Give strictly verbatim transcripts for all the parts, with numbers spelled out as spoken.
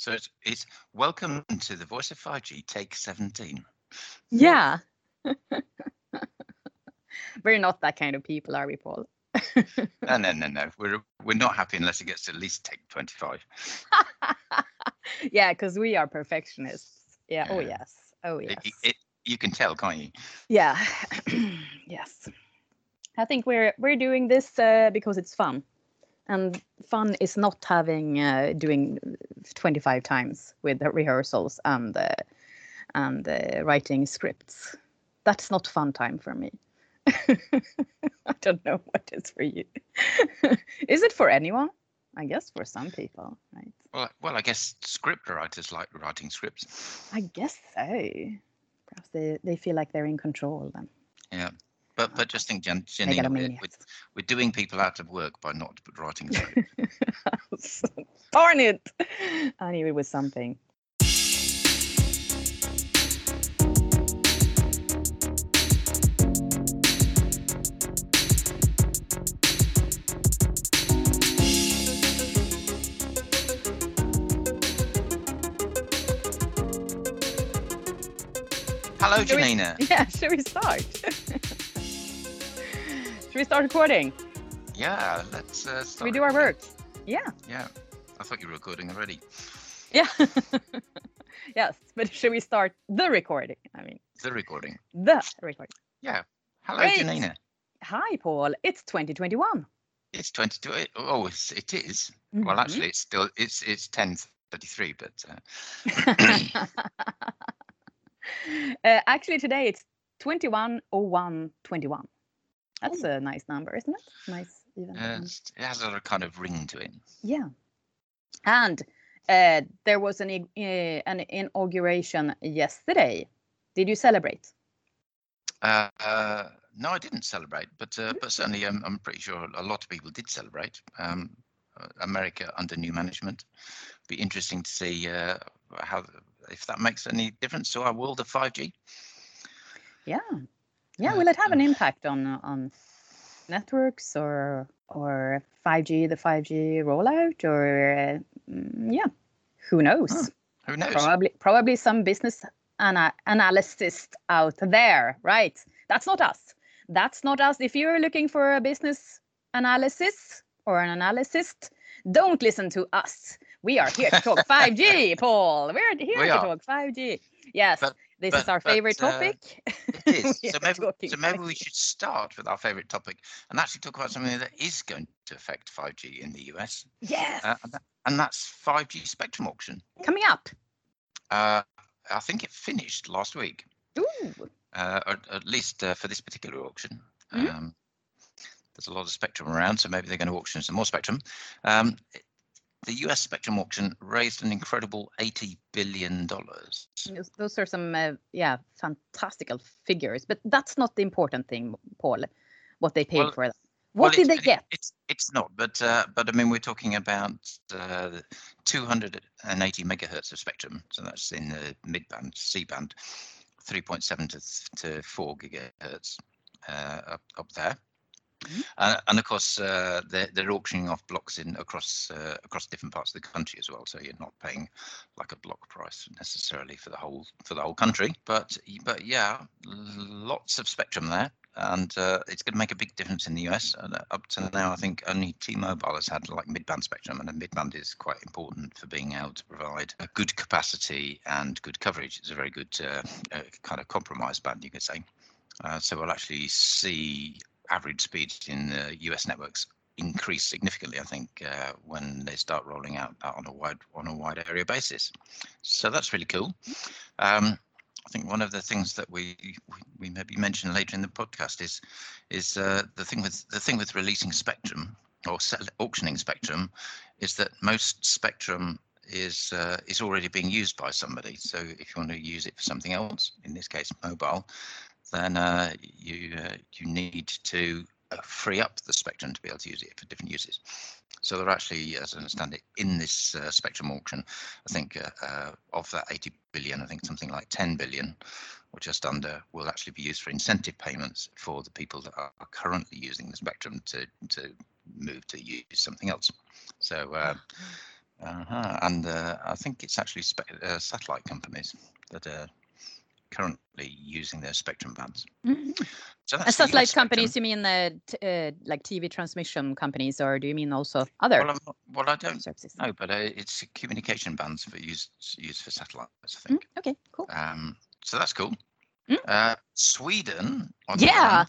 So it's, it's welcome to the Voice of five G take seventeen. Yeah. We're not that kind of people, are we, Paul? no, no, no, no. We're we're not happy unless it gets to at least take twenty-five. Yeah, because we are perfectionists. Yeah. yeah. Oh, yes. Oh, yes. It, it, you can tell, can't you? Yeah. Yes. I think we're we're doing this uh, because it's fun. And fun is not having uh, doing twenty-five times with the rehearsals and uh, and uh, writing scripts. That's not fun time for me. I don't know what it's for you. Is it for anyone? I guess for some people, right? Well, well, I guess script writers like writing scripts. I guess so. Perhaps they, they feel like they're in control then. Yeah. But but just think, Jan, Janina, we're, we're doing people out of work by not writing scripts. Darn it! I knew it was something. Hello, should Janina. We, yeah, should we start? Should we start recording? Yeah, let's uh, start. Should we do recording? Our work? Yeah. Yeah. I thought you were recording already. Yeah. Yes, but should we start the recording? I mean. The recording. The recording. Yeah. Hello, Great. Janina. Hi, Paul. It's twenty twenty-one. It's twenty twenty. Oh, it is. Mm-hmm. Well, actually, it's still it's it's ten thirty-three, but. Uh... Uh, actually, today it's twenty-one oh one twenty-one. That's a nice number, isn't it? Nice, even. Uh, it has a kind of ring to it. Yeah. And uh, there was an uh, an inauguration yesterday. Did you celebrate? Uh, uh, no, I didn't celebrate, but uh, but certainly I'm, I'm pretty sure a lot of people did celebrate. Um, America under new management. Be interesting to see uh, how. If that makes any difference to our world of five G. Yeah. Yeah, will it have an impact on on networks or or five G, the five G rollout, or uh, yeah, who knows? Oh, who knows? Probably probably some business ana- analysis out there, right? That's not us. That's not us. If you're looking for a business analysis or an analyst, don't listen to us. We are here to talk five G, Paul. We're here we to are. talk five G. Yes, but, this but, is our but, favorite topic. Uh, it is. So maybe, so maybe we should start with our favorite topic and actually talk about something that is going to affect five G in the U S. Yes. Uh, and, that, and that's five G spectrum auction. Coming up. Uh, I think it finished last week. Ooh. Uh, or, at least uh, for this particular auction. Mm-hmm. Um, there's a lot of spectrum around, so maybe they're going to auction some more spectrum. Um, it, The U S spectrum auction raised an incredible eighty billion dollars. Those are some, uh, yeah, fantastical figures. But that's not the important thing, Paul, what they paid well, for that. What well, did they get? It's it's not, but, uh, but I mean, we're talking about uh, two hundred eighty megahertz of spectrum. So that's in the mid-band, C-band, three point seven to four gigahertz uh, up, up there. Mm-hmm. Uh, and of course, uh, they're, they're auctioning off blocks in across uh, across different parts of the country as well. So you're not paying like a block price necessarily for the whole for the whole country. But but yeah, lots of spectrum there, and uh, it's going to make a big difference in the U S. And up to now, I think only T-Mobile has had like mid-band spectrum, and a mid-band is quite important for being able to provide a good capacity and good coverage. It's a very good uh, uh, kind of compromise band, you could say. Uh, so we'll actually see average speeds in the U S networks increase significantly, I think, uh, when they start rolling out on a wide on a wide area basis. So that's really cool. Um, I think one of the things that we we maybe mention later in the podcast is is uh, the thing with the thing with releasing spectrum or auctioning spectrum is that most spectrum is uh, is already being used by somebody. So if you want to use it for something else, in this case mobile, then uh, you uh, you need to uh, free up the spectrum to be able to use it for different uses. So they're actually, as I understand it, in this uh, spectrum auction, I think uh, uh, of that eighty billion, I think something like ten billion, or just under, will actually be used for incentive payments for the people that are currently using the spectrum to to move to use something else. So uh, Uh-huh. And uh, I think it's actually spe- uh, satellite companies that are currently using their spectrum bands. Mm-hmm. So that's satellite companies, you mean the uh, like T V transmission companies, or do you mean also other? Well, I'm, well I don't services. know, but uh, it's communication bands for use used for satellites, I think. Mm-hmm. Okay, cool. Um, so that's cool. Mm-hmm. Uh, Sweden. On yeah.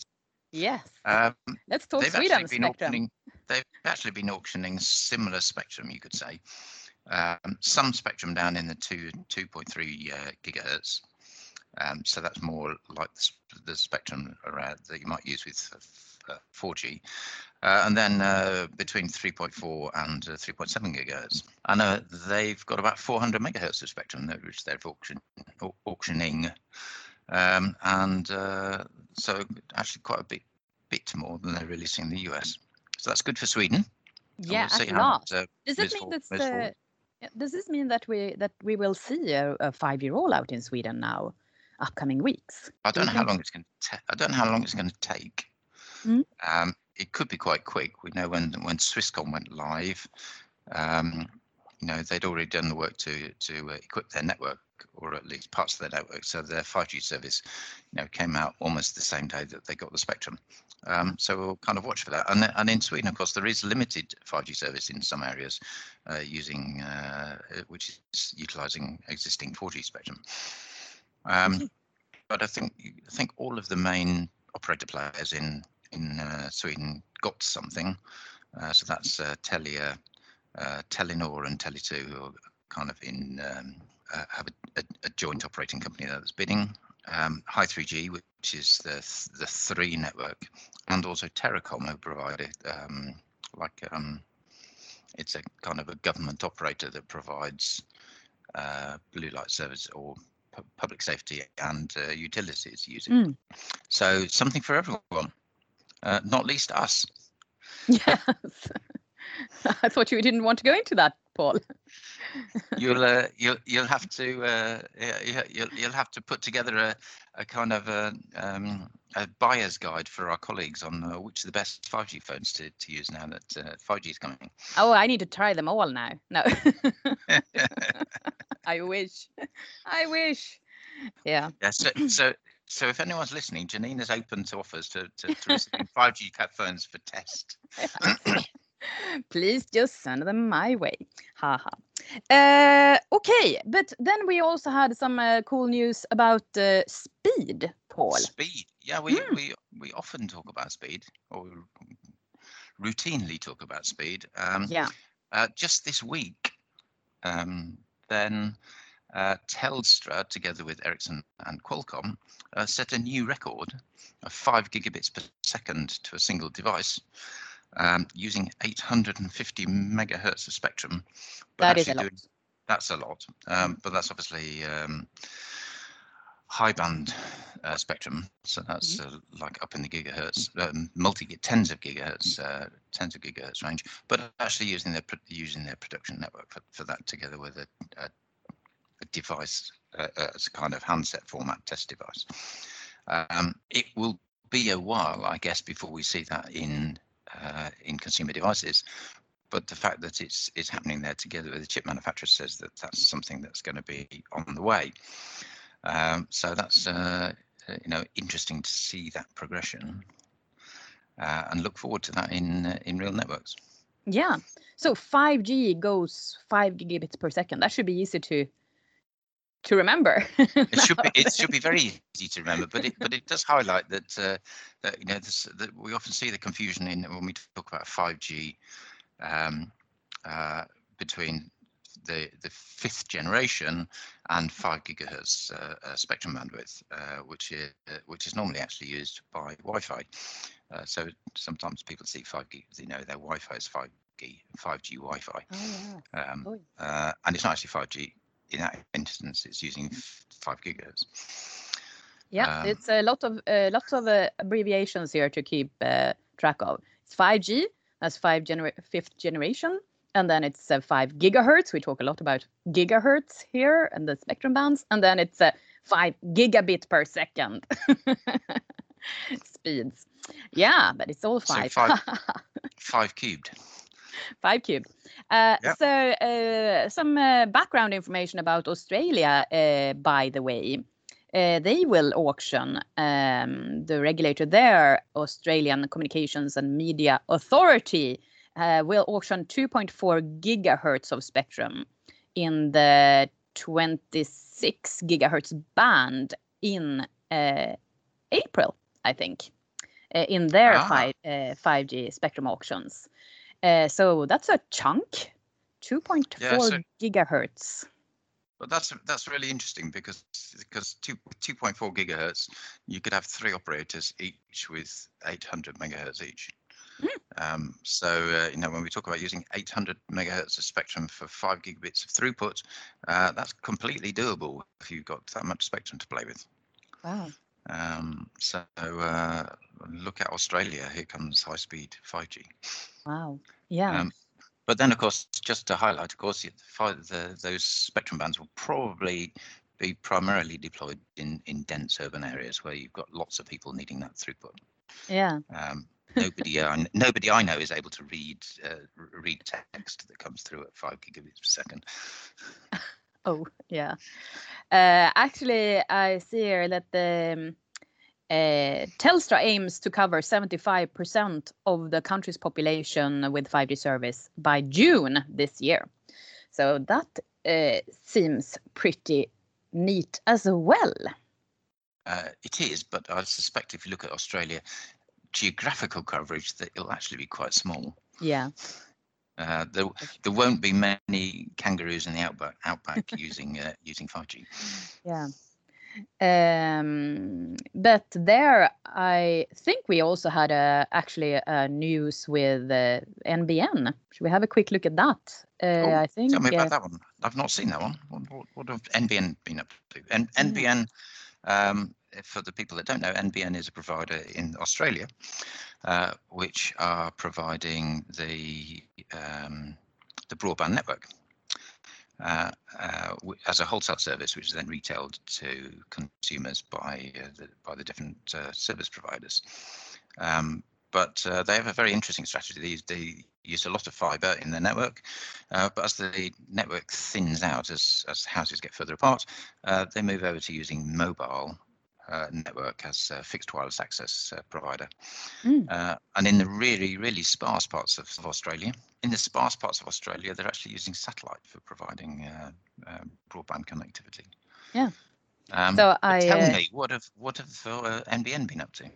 Yes. Um, Let's talk Sweden spectrum. They've actually been auctioning similar spectrum, you could say. Um, some spectrum down in the two point three uh, gigahertz. Um, so that's more like the spectrum around that you might use with uh, four G. Uh, and then uh, between three point four and uh, three point seven gigahertz. And uh, they've got about four hundred megahertz of spectrum, which they're auction, au- auctioning. Um, and uh, so actually quite a bit, bit more than they're releasing in the U S. So that's good for Sweden. Yeah, we'll at last. Uh, does it mean that the, does this mean that we that we will see a, a five-year rollout in Sweden now, upcoming weeks? I don't Do know how long it's going to. Ta- I don't know how long it's going to take. Mm. Um, it could be quite quick. We know when when Swisscom went live, um, you know they'd already done the work to to uh, equip their network, or at least parts of their network. So their five G service, you know, came out almost the same day that they got the spectrum. Um, so we'll kind of watch for that. And, and in Sweden, of course, there is limited five G service in some areas, uh, using uh, which is utilising existing four G spectrum. Um, but I think I think all of the main operator players in in uh, Sweden got something. Uh, so that's uh, Telia, uh, Telenor, and Tele two, who are kind of in. Um, Uh, have a, a, a joint operating company that's bidding. Um, High three G, which is the th- the three network, and also TerraCom, who provided um, like um, it's a kind of a government operator that provides uh, blue light service or pu- public safety and uh, utilities using. Mm. So something for everyone, uh, not least us. Yes, I thought you didn't want to go into that, Paul. you'll uh, you'll you'll have to uh, you'll you'll have to put together a, a kind of a, um, a buyer's guide for our colleagues on uh, which are the best five G phones to, to use now that uh, five G is coming. Oh, I need to try them all now. No, I wish, I wish. Yeah. Yeah. So so so if anyone's listening, Janina's open to offers to to, to receive five G phones for test. Please just send them my way. Haha. Uh, okay, but then we also had some uh, cool news about uh, speed, Paul. Speed, yeah, we, mm. we we often talk about speed, or routinely talk about speed. Um, yeah. Uh, just this week, um, then uh, Telstra, together with Ericsson and Qualcomm, uh, set a new record of five gigabits per second to a single device. Um, using eight hundred fifty megahertz of spectrum, but that is a lot. Doing, that's a lot, um, but that's obviously um, high band uh, spectrum. So that's uh, like up in the gigahertz, um, multi tens of gigahertz, uh, tens of gigahertz range. But actually using their using their production network for, for that, together with a, a, a device uh, as a kind of handset format test device. Um, it will be a while, I guess, before we see that in. Uh, in consumer devices, but the fact that it's it's happening there together with the chip manufacturer says that that's something that's going to be on the way. Um, so that's uh, you know interesting to see that progression, uh, and look forward to that in uh, in real networks. Yeah. So five G goes five gigabits per second. That should be easy to to remember. It should be it should be very easy to remember, but it but it does highlight that uh, that you know this, that we often see the confusion in when we talk about five G um, uh, between the the fifth generation and five gigahertz uh, uh, spectrum bandwidth, uh, which is uh, which is normally actually used by Wi-Fi. Uh, so sometimes people see five G, you know, their Wi-Fi is five G Wi-Fi, oh, yeah. um, uh, and it's not actually five G. In that instance, it's using five gigahertz. Yeah, um, it's a lot of uh, lots of uh, abbreviations here to keep uh, track of. It's five G, that's five genera- fifth generation, and then it's uh, five gigahertz. We talk a lot about gigahertz here and the spectrum bands, and then it's uh, five gigabit per second speeds. Yeah, but it's all five. So five, five cubed. Five Cube. Uh, yeah. So uh, some uh, background information about Australia, uh, by the way. Uh, they will auction, um, the regulator there, Australian Communications and Media Authority, uh, will auction two point four gigahertz of spectrum in the twenty-six gigahertz band in uh, April, I think, uh, in their ah. five, uh, five G spectrum auctions. Uh, so that's a chunk, two point four yeah, so, gigahertz. But that's that's really interesting because because two two point four gigahertz, you could have three operators each with eight hundred megahertz each. Mm. Um, so uh, you know, when we talk about using eight hundred megahertz of spectrum for five gigabits of throughput, uh, that's completely doable if you've got that much spectrum to play with. Wow. Um, so uh, look at Australia. Here comes high-speed five G. Wow. Yeah. Um, but then, of course, just to highlight, of course, the, the, those spectrum bands will probably be primarily deployed in, in dense urban areas where you've got lots of people needing that throughput. Yeah. Um, nobody, I, nobody I know is able to read uh, read text that comes through at five gigabits per second. Oh, yeah. Uh, actually, I see here that the uh, Telstra aims to cover seventy-five percent of the country's population with five G service by June this year. So that uh, seems pretty neat as well. Uh, it is, but I suspect if you look at Australia, geographical coverage, that it'll actually be quite small. Yeah. Uh, there, there won't be many kangaroos in the outback, outback using uh, using five G. Yeah, um, but there, I think we also had a actually a news with uh, N B N. Should we have a quick look at that? Uh, oh, I think. Tell me about uh, that one. I've not seen that one. What, what, what have N B N been up to? And N B N. Um, For the people that don't know, N B N is a provider in Australia, uh, which are providing the um, the broadband network uh, uh, as a wholesale service, which is then retailed to consumers by uh, the, by the different uh, service providers. Um, but uh, they have a very interesting strategy. They, they use a lot of fibre in their network, uh, but as the network thins out, as as houses get further apart, uh, they move over to using mobile. Uh, network as a fixed wireless access uh, provider. Mm. Uh, and in the really, really sparse parts of, of Australia, in the sparse parts of Australia, they're actually using satellite for providing uh, uh, broadband connectivity. Yeah. Um, so I, tell uh, me, what have, what have uh, N B N been up to?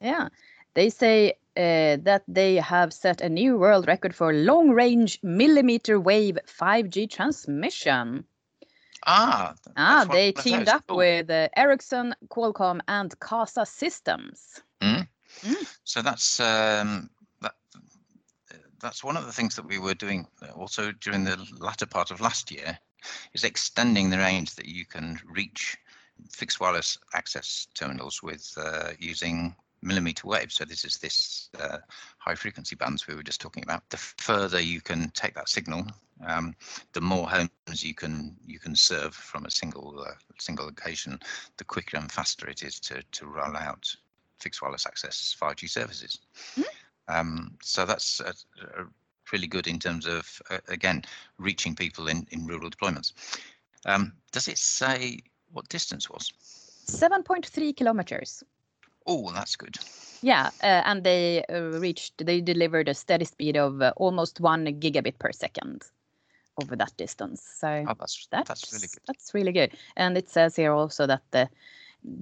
Yeah, they say uh, that they have set a new world record for long-range millimeter wave five G transmission. Ah, ah they teamed up cool. with uh, Ericsson, Qualcomm and Casa Systems. Mm. Mm. So that's um, that, that's one of the things that we were doing also during the latter part of last year, is extending the range that you can reach fixed wireless access terminals with uh, using millimeter wave. So this is this uh, high frequency bands we were just talking about. The further you can take that signal, um, the more homes you can you can serve from a single uh, single location, the quicker and faster it is to to roll out fixed wireless access five G services. Mm. Um, so that's uh, really good in terms of uh, again reaching people in in rural deployments. Um, does it say what distance was? seven point three kilometers. Oh, that's good. Yeah, uh, and they uh, reached, they delivered a steady speed of uh, almost one gigabit per second over that distance. So oh, that's, that's, that's really good. That's really good. And it says here also that the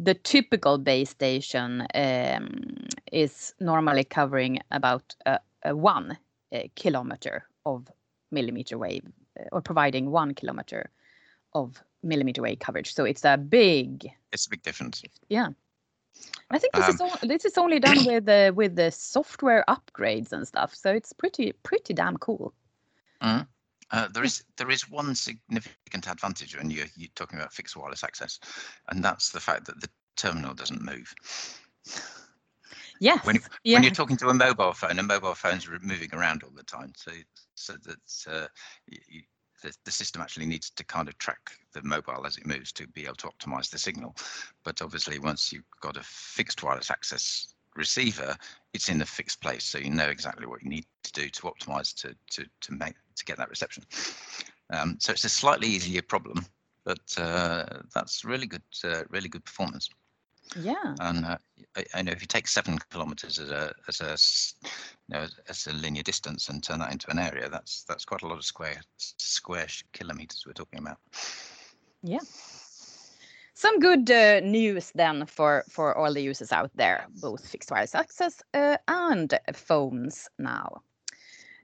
the typical base station um, is normally covering about uh, uh, one uh, kilometer of millimeter wave, uh, or providing one kilometer of millimeter wave coverage. So it's a big. It's a big difference. Yeah. I think this um, is all, this is only done with uh, with the software upgrades and stuff, so it's pretty pretty damn cool. Uh, uh, there is there is one significant advantage when you're, you're talking about fixed wireless access, and that's the fact that the terminal doesn't move. Yes. When, it, yeah. when you're talking to a mobile phone, a mobile phone's moving around all the time, so so that uh, you, The, the system actually needs to kind of track the mobile as it moves to be able to optimize the signal. But obviously, once you've got a fixed wireless access receiver, it's in the fixed place, so you know exactly what you need to do to optimize to to to make to get that reception. Um, so it's a slightly easier problem, but uh, that's really good, uh, really good performance. Yeah. And uh, I, I know if you take seven kilometers as a as a you know as a linear distance and turn that into an area, that's that's quite a lot of square square kilometers we're talking about. Yeah. Some good uh, news then for, for all the users out there, both fixed wireless access uh, and phones now.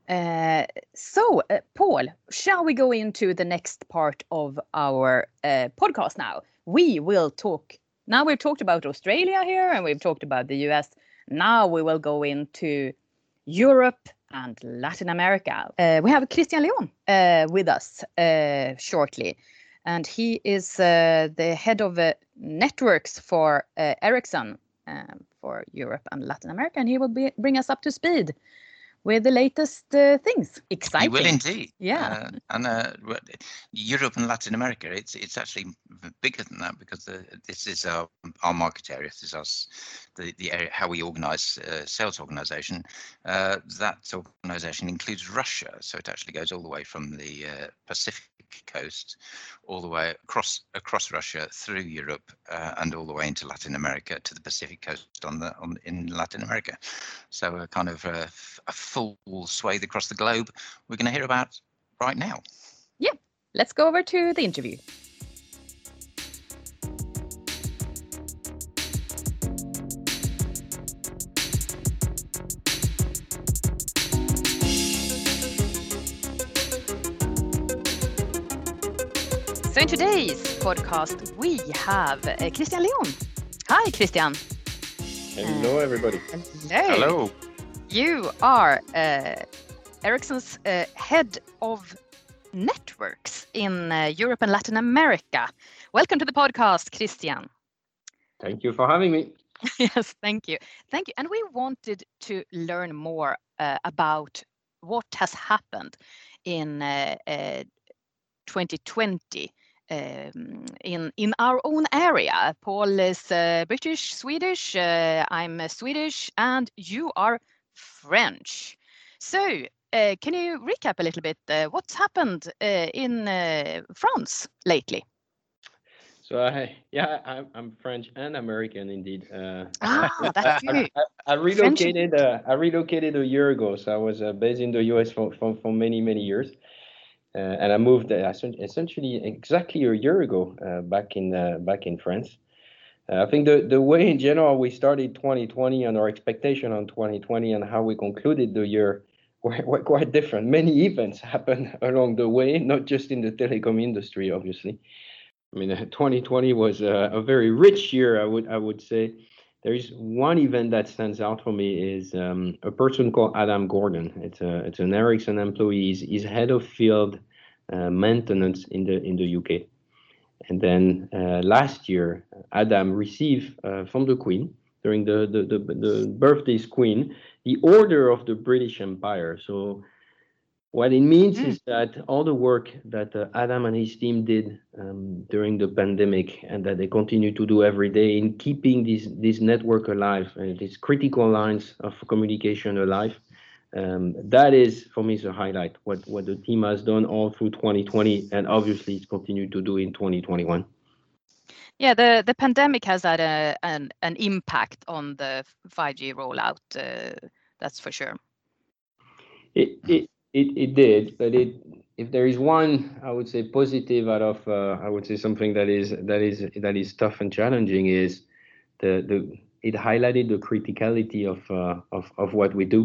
Uh, so, uh, Paul, shall we go into the next part of our uh, podcast now? We will talk. Now we've talked about Australia here and we've talked about the U S. Now we will go into Europe and Latin America. Uh, we have Christian Leon uh, with us uh, shortly. And he is uh, the head of uh, networks for uh, Ericsson um, for Europe and Latin America. And he will be, bring us up to speed with the latest uh, things. Exciting. He will indeed. Yeah. Uh, and uh, Europe and Latin America, it's it's actually bigger than that, because the, this is our, our market area. This is us, the, the area, how we organize uh, sales organization. Uh, that organization includes Russia. So it actually goes all the way from the uh, Pacific coast all the way across across Russia through Europe uh, and all the way into Latin America to the Pacific coast on the on in Latin America. So a kind of a, a full swathe across the globe we're going to hear about right now. Yeah, let's go over to the interview. So in today's podcast, we have uh, Christian Leon. Hi, Christian. Hello, uh, everybody. Hello. Hello. You are uh, Ericsson's uh, head of networks in uh, Europe and Latin America. Welcome to the podcast, Christian. Thank you for having me. Yes, thank you. Thank you. And we wanted to learn more uh, about what has happened in uh, uh, twenty twenty. Um, in in our own area. Paul is uh, British, Swedish, uh, I'm uh, Swedish, and you are French. So uh, can you recap a little bit uh, what's happened uh, in uh, France lately? So I, yeah, I'm, I'm French and American indeed. Uh, ah, that's you. I, I, I relocated. Uh, I relocated a year ago, so I was uh, based in the U S for for, for many many years. Uh, and I moved uh, essentially exactly a year ago uh, back in uh, back in France. Uh, I think the, the way in general we started twenty twenty and our expectation on twenty twenty and how we concluded the year were, were quite different. Many events happened along the way, not just in the telecom industry, obviously. I mean, uh, twenty twenty was uh, a very rich year, I would I would say. There is one event that stands out for me is um, a person called Adam Gordon. It's a it's an Ericsson employee. He's, he's head of field uh, maintenance in the in the U K. And then uh, last year, Adam received uh, from the Queen during the the the, the birthday's Queen the Order of the British Empire. So what it means mm. is that all the work that uh, Adam and his team did um, during the pandemic and that they continue to do every day in keeping this, this network alive and these critical lines of communication alive, um, that is, for me, is a highlight, what, what the team has done all through twenty twenty and obviously it's continued to do in twenty twenty-one. Yeah, the, the pandemic has had a, an, an impact on the five G rollout, uh, that's for sure. It, it, It it did, but it if there is one, I would say positive out of uh, I would say something that is that is that is tough and challenging is the the it highlighted the criticality of uh, of of what we do,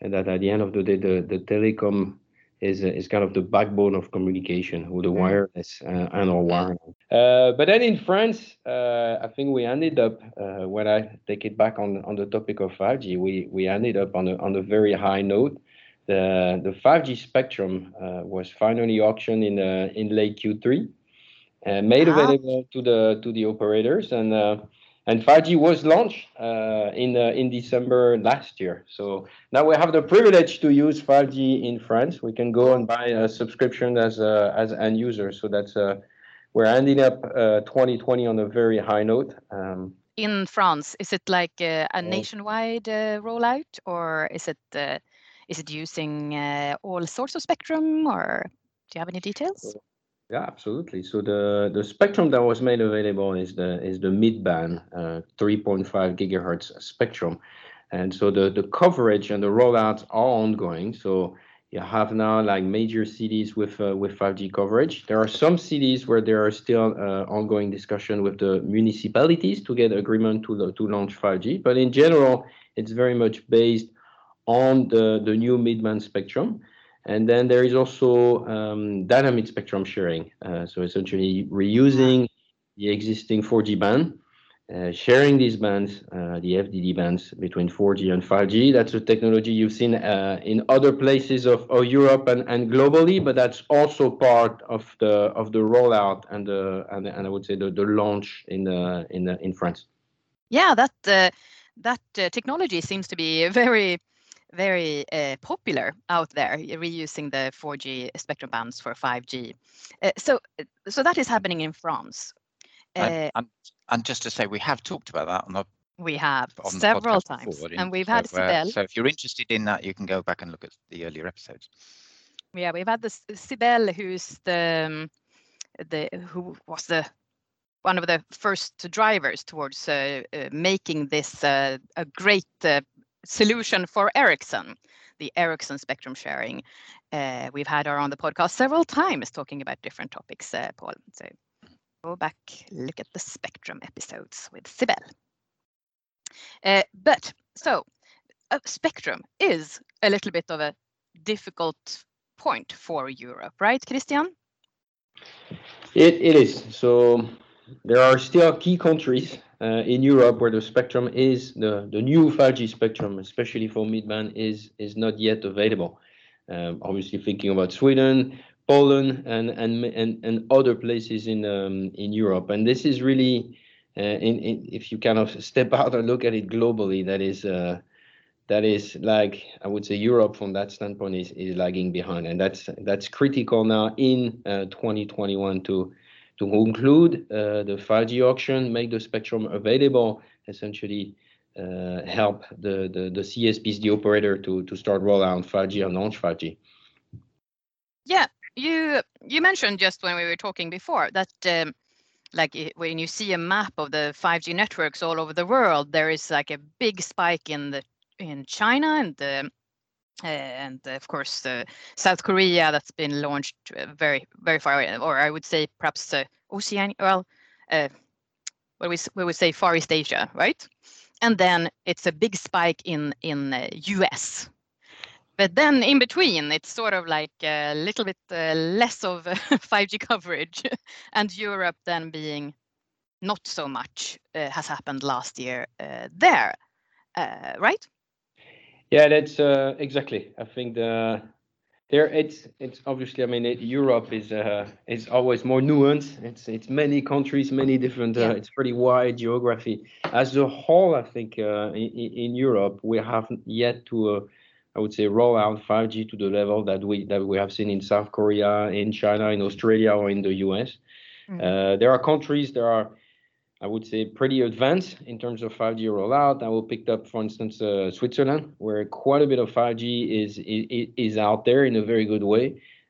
and that at the end of the day the, the telecom is is kind of the backbone of communication with the wireless uh, and or wiring. Uh, but then in France, uh, I think we ended up uh, when I take it back on on the topic of five G, we we ended up on a on a very high note. The, the five G spectrum uh, was finally auctioned in uh, in late Q three and made wow. available to the to the operators and uh, and five G was launched uh, in uh, in December last year. So now we have the privilege to use five G in France. We can go and buy a subscription as a, as an user. So that's uh, we're ending up uh, twenty twenty on a very high note. Um, in France, is it like a, a nationwide uh, rollout, or is it uh, is it using uh, all sorts of spectrum, or do you have any details? Yeah, absolutely. So the, the spectrum that was made available is the is the mid-band uh, three point five gigahertz spectrum. And so the, the coverage and the rollouts are ongoing. So you have now like major cities with uh, with five G coverage. There are some cities where there are still uh, ongoing discussion with the municipalities to get agreement to to launch five G. But in general, it's very much based on the, the new mid-band spectrum. And then there is also um, dynamic spectrum sharing. Uh, so essentially reusing the existing four G band, uh, sharing these bands, uh, the F D D bands between four G and five G. That's a technology you've seen uh, in other places of, of Europe and, and globally, but that's also part of the of the rollout and the and, and I would say the, the launch in the, in the, in France. Yeah, that uh, that uh, technology seems to be very. very uh, popular out there, reusing the four G spectrum bands for five G. Uh, so so that is happening in France. Uh, and, and, and just to say, we have talked about that on the We have on several times, before, and we've had so, Sibel. Uh, so if you're interested in that, you can go back and look at the earlier episodes. Yeah, we've had this Sibel, who's the, the who was the one of the first drivers towards uh, uh, making this uh, a great uh, solution for Ericsson, the Ericsson spectrum sharing. Uh, we've had her on the podcast several times talking about different topics, uh, Paul. So go back, look at the spectrum episodes with Sibel. Uh, but so uh, spectrum is a little bit of a difficult point for Europe, right, Christian? It, it is. So there are still key countries Uh, in Europe, where the spectrum is the, the new five G spectrum, especially for midband, is is not yet available. Um, obviously, thinking about Sweden, Poland, and and and, and other places in um, in Europe, and this is really, uh, in, in, if you kind of step out and look at it globally, that is uh, that is like I would say Europe from that standpoint is is lagging behind, and that's that's critical now in uh, twenty twenty-one to. To conclude uh, the five G auction, make the spectrum available, essentially uh, help the, the, the C S Ps, the operator, to, to start rollout five G and launch five G. Yeah, you you mentioned just when we were talking before that um, like when you see a map of the five G networks all over the world, there is like a big spike in the in China and the Uh, and of course, uh, South Korea, that's been launched very, very far away, or I would say perhaps uh, Oceania, well, uh, what we, we would say Far East Asia, right? And then it's a big spike in in uh, U S. But then in between, it's sort of like a little bit uh, less of five G coverage, and Europe then being not so much uh, has happened last year uh, there, uh, right? Yeah, that's uh, exactly. I think the there it's it's obviously. I mean, it, Europe is uh, is always more nuanced. It's it's many countries, many different. Uh, it's pretty wide geography as a whole. I think uh, in, in Europe we have yet to, uh, I would say, roll out five G to the level that we that we have seen in South Korea, in China, in Australia, or in the U S. Mm. Uh, there are countries. There are. I would say pretty advanced in terms of five G rollout. I will pick up, for instance, uh, Switzerland, where quite a bit of five G is is, is out there in a very good way.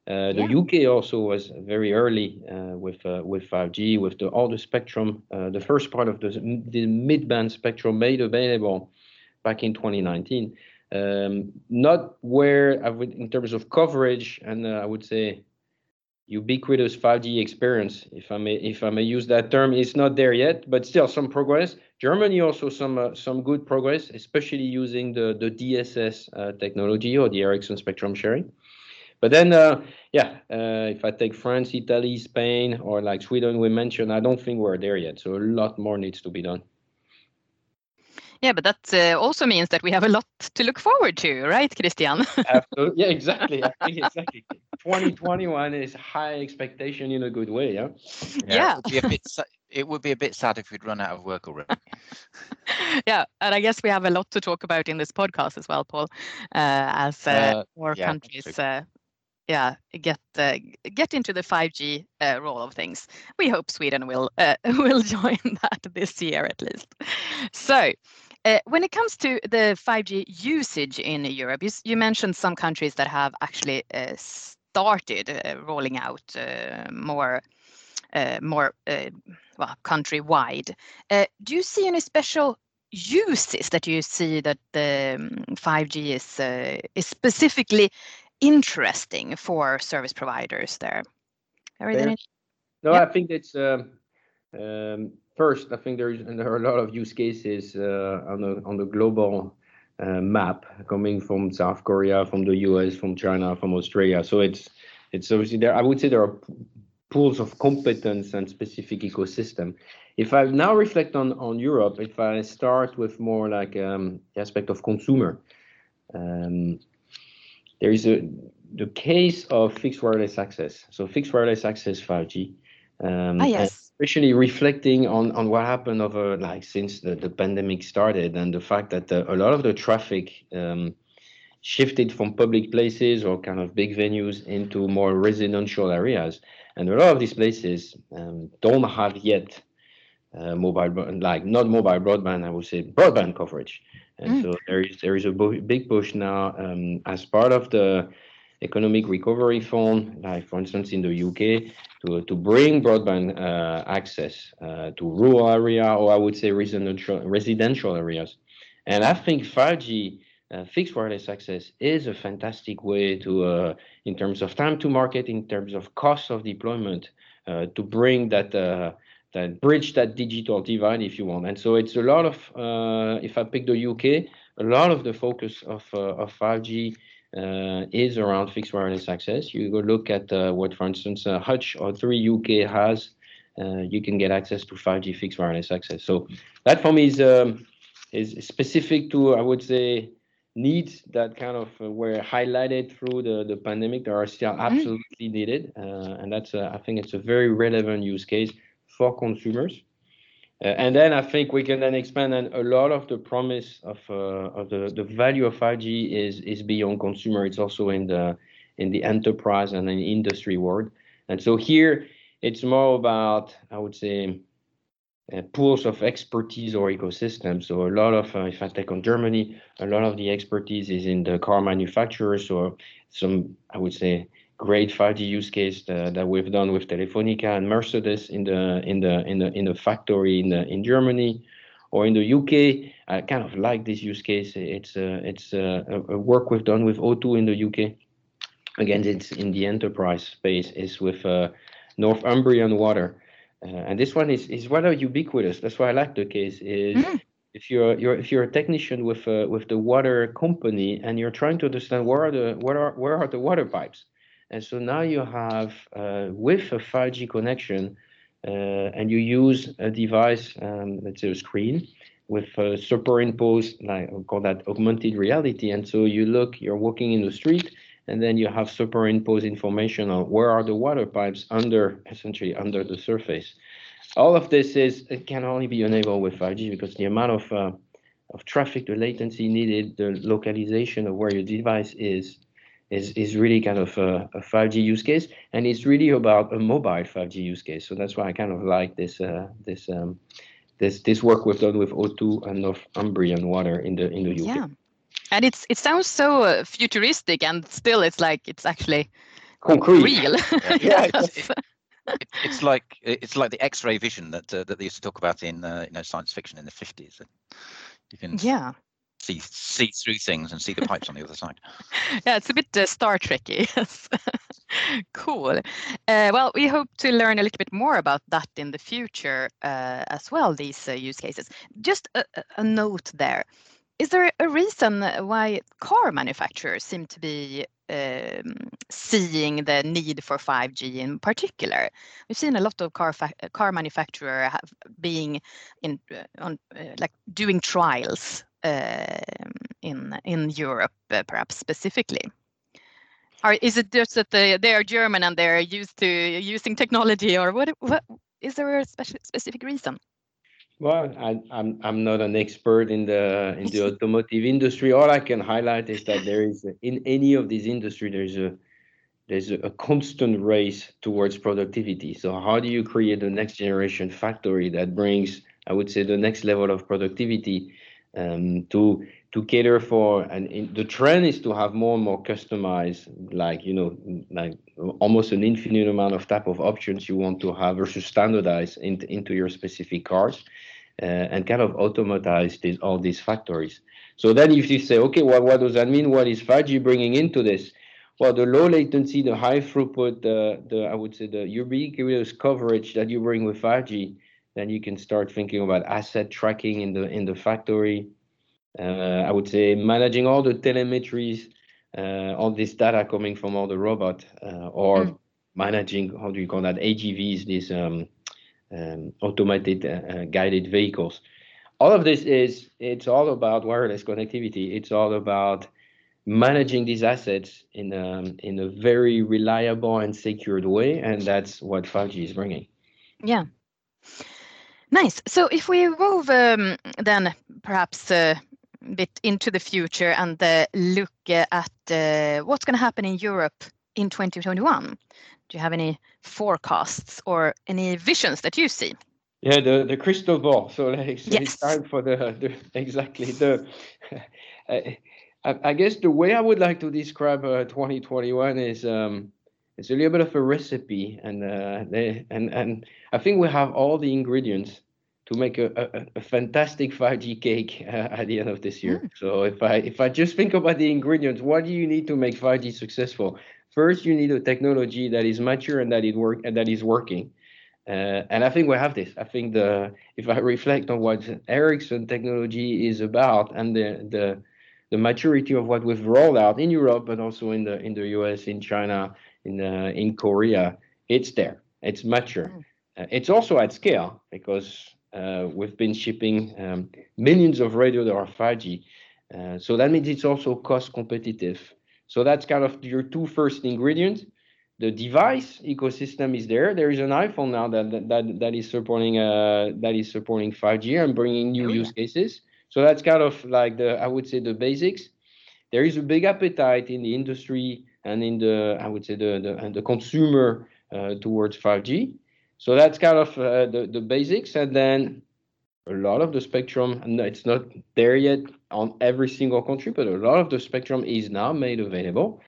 Uh, the yeah. U K also was very early uh, with uh, with five G, with the, all the spectrum, uh, the first part of the, the mid-band spectrum made available back in twenty nineteen. Um, not where, I would, in terms of coverage, and uh, I would say, ubiquitous five G experience, if I may, if I may use that term, it's not there yet, but still some progress. Germany also some uh, some good progress, especially using the the D S S uh, technology or the Ericsson spectrum sharing. But then, uh, yeah, uh, if I take France, Italy, Spain, or like Sweden we mentioned, I don't think we're there yet. So a lot more needs to be done. Yeah, but that uh, also means that we have a lot to look forward to, right, Christian? Absolutely. Yeah, exactly. I think exactly. twenty twenty-one is high expectation in a good way, yeah? Yeah. yeah. It, would be a bit, it would be a bit sad if we'd run out of work already. Yeah, and I guess we have a lot to talk about in this podcast as well, Paul, uh, as uh, uh, more yeah, countries uh, yeah, get uh, get into the five G uh, role of things. We hope Sweden will uh, will join that this year at least. So uh, when it comes to the five G usage in Europe, you, you mentioned some countries that have actually uh, started uh, rolling out uh, more uh, more uh, well, countrywide. Uh, do you see any special uses that you see that the um, five G is uh, is specifically interesting for service providers there? Are there yeah. any? No, yeah. I think it's um, um, first. I think there is there are a lot of use cases uh, on the on the global uh, map coming from South Korea, from the U S, from China, from Australia. So it's it's obviously there. I would say there are pools of competence and specific ecosystem. If I now reflect on, on Europe, if I start with more like um, the aspect of consumer, um, there is a, the case of fixed wireless access. So fixed wireless access five G, um, ah, yes. especially reflecting on, on what happened over like since the, the pandemic started, and the fact that the, a lot of the traffic um, shifted from public places or kind of big venues into more residential areas. And a lot of these places um, don't have yet uh, mobile, like not mobile broadband, I would say broadband coverage. And mm. so there is there is a big push now um, as part of the economic recovery fund, like for instance in the U K, to to bring broadband uh, access uh, to rural area, or I would say residential residential areas. And I think five G. Uh, fixed wireless access is a fantastic way to, uh, in terms of time to market, in terms of cost of deployment, uh, to bring that uh, that bridge that digital divide, if you want. And so it's a lot of, uh, if I pick the U K, a lot of the focus of uh, of five G uh, is around fixed wireless access. You go look at uh, what, for instance, uh, Hutch or Three U K has. Uh, you can get access to five G fixed wireless access. So that for me is um, is specific to, I would say, needs that kind of uh, were highlighted through the, the pandemic that are still absolutely needed. Uh, and that's, a, I think it's a very relevant use case for consumers. Uh, and then I think we can then expand, and a lot of the promise of, uh, of the, the value of five G is, is beyond consumer. It's also in the, in the enterprise and in industry world. And so here it's more about, I would say, Uh, pools of expertise or ecosystems. So a lot of, uh, if I take on Germany, a lot of the expertise is in the car manufacturers, or some, I would say, great five G use case uh, that we've done with Telefonica and Mercedes in the in the in the in the factory in the, in Germany, or in the U K. I kind of like this use case. It's uh, it's uh, a work we've done with O two in the U K. Again, it's in the enterprise space. Is with uh, Northumbrian Water. Uh, and this one is is rather ubiquitous. That's why I like the case. Is mm. if you're you're if you're a technician with uh, with the water company, and you're trying to understand where are the what are where are the water pipes, and so now you have uh, with a five G connection, uh, and you use a device, um, let's say a screen, with a superimposed, like we call that augmented reality. And so you look, you're walking in the street, and then you have superimposed information on where are the water pipes under, essentially under the surface. All of this is, it can only be enabled with five G, because the amount of uh, of traffic, the latency needed, the localization of where your device is, is, is really kind of a, a five G use case. And it's really about a mobile five G use case. So that's why I kind of like this uh, this um, this this work we've done with O two and Northumbrian Water in the in the U K. Yeah. And it's it sounds so uh, futuristic, and still it's like it's actually concrete, real. Yeah, yes. it's, it, it's like it's like the X-ray vision that uh, that they used to talk about in uh, you know science fiction in the fifties. You can yeah see see through things and see the pipes on the other side. Yeah, it's a bit uh, Star Trek-y. Yes. Cool. Uh, well, we hope to learn a little bit more about that in the future uh, as well. These uh, use cases. Just a, a note there. Is there a reason why car manufacturers seem to be um, seeing the need for five G in particular? We've seen a lot of car fa- car manufacturer have being in uh, on uh, like doing trials uh, in in Europe, uh, perhaps specifically. Or is it just that they, they are German and they're used to using technology, or what? What is there a special, specific reason? Well, I, I'm I'm not an expert in the in the automotive industry. All I can highlight is that there is, in any of these industries, there is a there's a constant race towards productivity. So how do you create the next generation factory that brings, I would say, the next level of productivity um, to to cater for? And in, the trend is to have more and more customized, like, you know, like almost an infinite amount of type of options you want to have versus standardized in, into your specific cars uh, and kind of automatize these, all these factories. So then if you say, okay, well, what does that mean? What is five G bringing into this? Well, the low latency, the high throughput, the, the I would say the ubiquitous coverage that you bring with five G, then you can start thinking about asset tracking in the in the factory. Uh, I would say managing all the telemetries, uh, all this data coming from all the robot, uh, or mm. managing, how do you call that, A G Vs, these um, um, automated uh, uh, guided vehicles. All of this is, it's all about wireless connectivity. It's all about managing these assets in a, in a very reliable and secured way, and that's what five G is bringing. Yeah, nice. So if we move um, then perhaps a bit into the future and uh, look at uh, what's going to happen in Europe in twenty twenty-one, do you have any forecasts or any visions that you see? Yeah, the, the crystal ball. So, like, so yes. It's time for the, the exactly the. uh, I guess the way I would like to describe uh, twenty twenty-one is um, it's a little bit of a recipe, and uh, they, and and I think we have all the ingredients to make a, a, a fantastic five G cake uh, at the end of this year. Mm. So if I if I just think about the ingredients, what do you need to make five G successful? First, you need a technology that is mature and that it work and that is working. Uh, and I think we have this. I think the if I reflect on what Ericsson technology is about and the the the maturity of what we've rolled out in Europe, but also in the in the U S, in China, in uh, in Korea, it's there. It's mature. Uh, it's also at scale because uh, we've been shipping um, millions of radios that are five G. Uh, so that means it's also cost competitive. So that's kind of your two first ingredients. The device ecosystem is there. There is an iPhone now that that that, that is supporting uh, that is supporting five G and bringing new oh, yeah. use cases. So that's kind of like the, I would say, the basics. There is a big appetite in the industry and in the, I would say, the the, and the consumer uh, towards five G. So that's kind of uh, the, the basics. And then a lot of the spectrum, and it's not there yet on every single country, but a lot of the spectrum is now made available.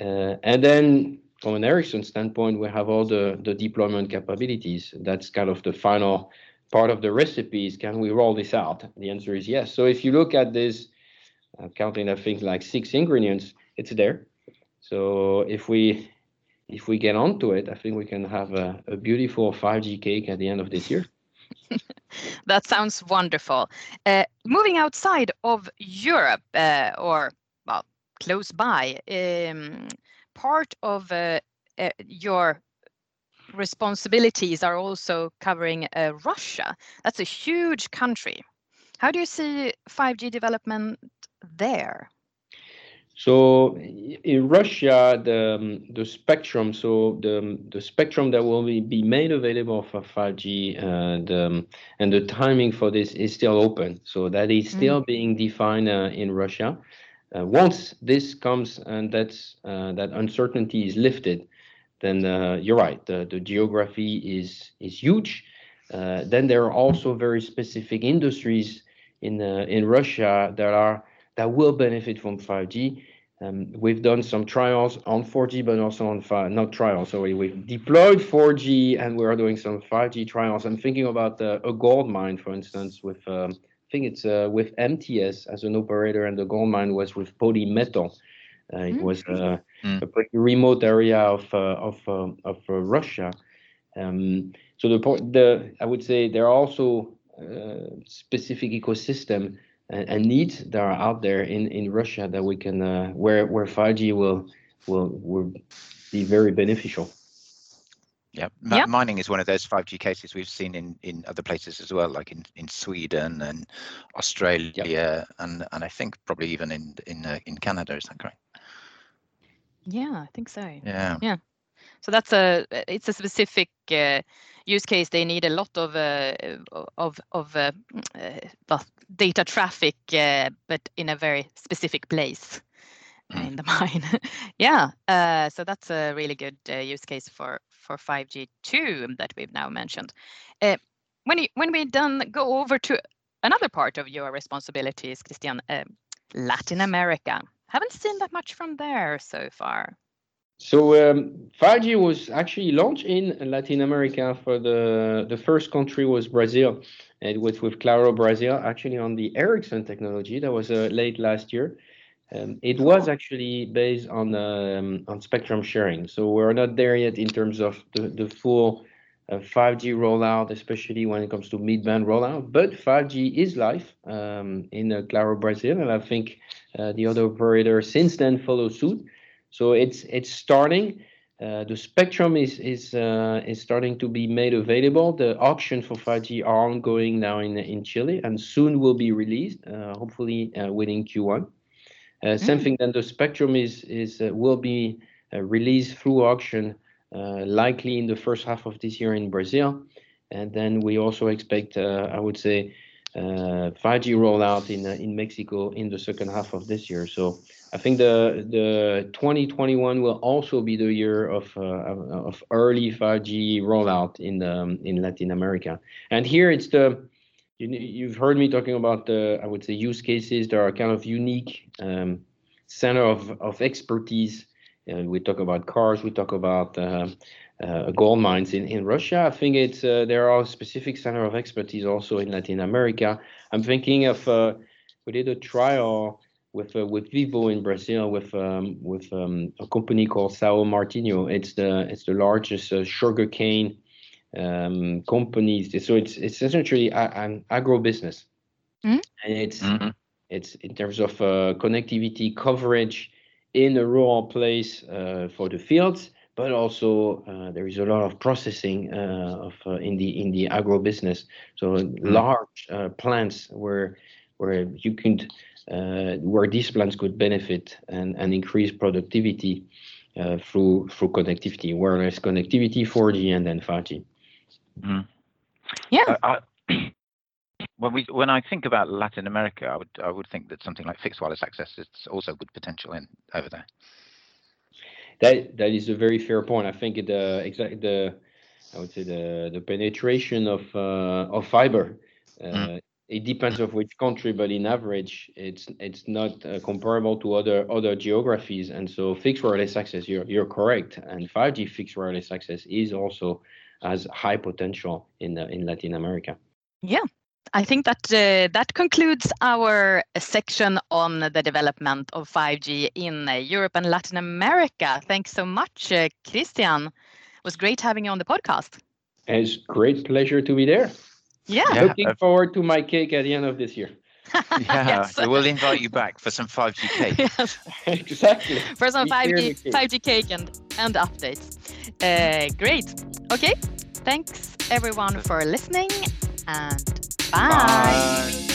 Uh, and then from an Ericsson standpoint, we have all the, the deployment capabilities. That's kind of the final part of the recipe is, can we roll this out? The answer is yes. So if you look at this, uh, counting, I think, like six ingredients, it's there. So if we if we get onto it, I think we can have a, a beautiful five G cake at the end of this year. That sounds wonderful. Uh, moving outside of Europe, uh, or well, close by, um, part of uh, uh, your responsibilities are also covering uh, Russia. That's a huge country. How do you see five G development there? So in Russia, the the spectrum, so the the spectrum that will be made available for five G and um, and the timing for this is still open. So that is still mm. being defined uh, in Russia. Uh, once this comes and that's uh, that uncertainty is lifted, then uh, you're right, the, the geography is is huge. Uh, then there are also very specific industries in uh, in Russia that are that will benefit from five G. Um, we've done some trials on four G, but also on five, not trials, sorry, we've deployed four G and we're doing some five G trials. I'm thinking about uh, a gold mine, for instance, with, um, I think it's uh, with M T S as an operator, and the gold mine was with Polymetal. Uh, it was uh, mm. a pretty remote area of uh, of um, of uh, Russia. Um, so the the I would say there are also uh, specific ecosystem and, and needs that are out there in, in Russia that we can uh, where where five G will will will be very beneficial. Yeah, M- yep. mining is one of those five G cases we've seen in, in other places as well, like in, in Sweden and Australia, yep. and, and I think probably even in in uh, in Canada. Is that correct? Yeah, I think so. Yeah. Yeah. So that's a it's a specific uh, use case. They need a lot of uh, of of uh, uh, data traffic, uh, but in a very specific place. in the mine. Yeah, uh, so that's a really good uh, use case for, for five G too that we've now mentioned. Uh, when you, when we then go over to another part of your responsibilities, Christian, uh, Latin America. Haven't seen that much from there so far. So um, five G was actually launched in Latin America. For the the first country was Brazil. It was with Claro Brazil, actually on the Ericsson technology. That was uh, late last year. Um, it was actually based on um, on spectrum sharing. So we're not there yet in terms of the, the full uh, five G rollout, especially when it comes to mid-band rollout. But five G is live um, in uh, Claro Brazil, and I think uh, the other operator since then followed suit. So it's it's starting. Uh, the spectrum is is uh, is starting to be made available. The auction for five G are ongoing now in in Chile, and soon will be released. Uh, hopefully uh, within Q one. Uh, same thing. Then the spectrum is is uh, will be uh, released through auction, uh, likely in the first half of this year in Brazil, and then we also expect, uh, I would say, uh, five G rollout in uh, in Mexico in the second half of this year. So I think the the twenty twenty-one will also be the year of uh, of early five G rollout in the, um, in Latin America. And here it's the you, you've heard me talking about the I would say use cases that are kind of unique um, center of of expertise. And we talk about cars, we talk about uh, uh, gold mines in in Russia. I think it's uh, there are specific center of expertise also in Latin America. I'm thinking of uh, we did a trial with uh, with Vivo in Brazil, with um, with um, a company called São Martinho. It's the it's the largest uh, sugarcane um, company. So it's it's essentially an agro-business, mm-hmm. and it's mm-hmm. it's in terms of uh, connectivity coverage in a rural place uh, for the fields, but also uh, there is a lot of processing uh, of uh, in the in the agro-business. So mm-hmm. large uh, plants where where you could. Uh, where these plants could benefit and, and increase productivity uh, through through connectivity, wireless connectivity, four G and then five G. Mm. Yeah. Uh, I, when we when I think about Latin America, I would I would think that something like fixed wireless access is also good potential in over there. That that is a very fair point. I think the exact the I would say the the penetration of uh, of fiber. Uh, mm. It depends on which country, but in average, it's it's not uh, comparable to other other geographies. And so fixed wireless access, you're, you're correct. And five G fixed wireless access is also has high potential in uh, in Latin America. Yeah, I think that uh, that concludes our section on the development of five G in uh, Europe and Latin America. Thanks so much, uh, Christian. It was great having you on the podcast. It's great pleasure to be there. Yeah. yeah. Looking forward to my cake at the end of this year. yeah. Yes. So we'll invite you back for some five G cake. Yes. Exactly. For some five G, five G cake and, and updates. Uh, great. Okay. Thanks everyone for listening and bye. bye.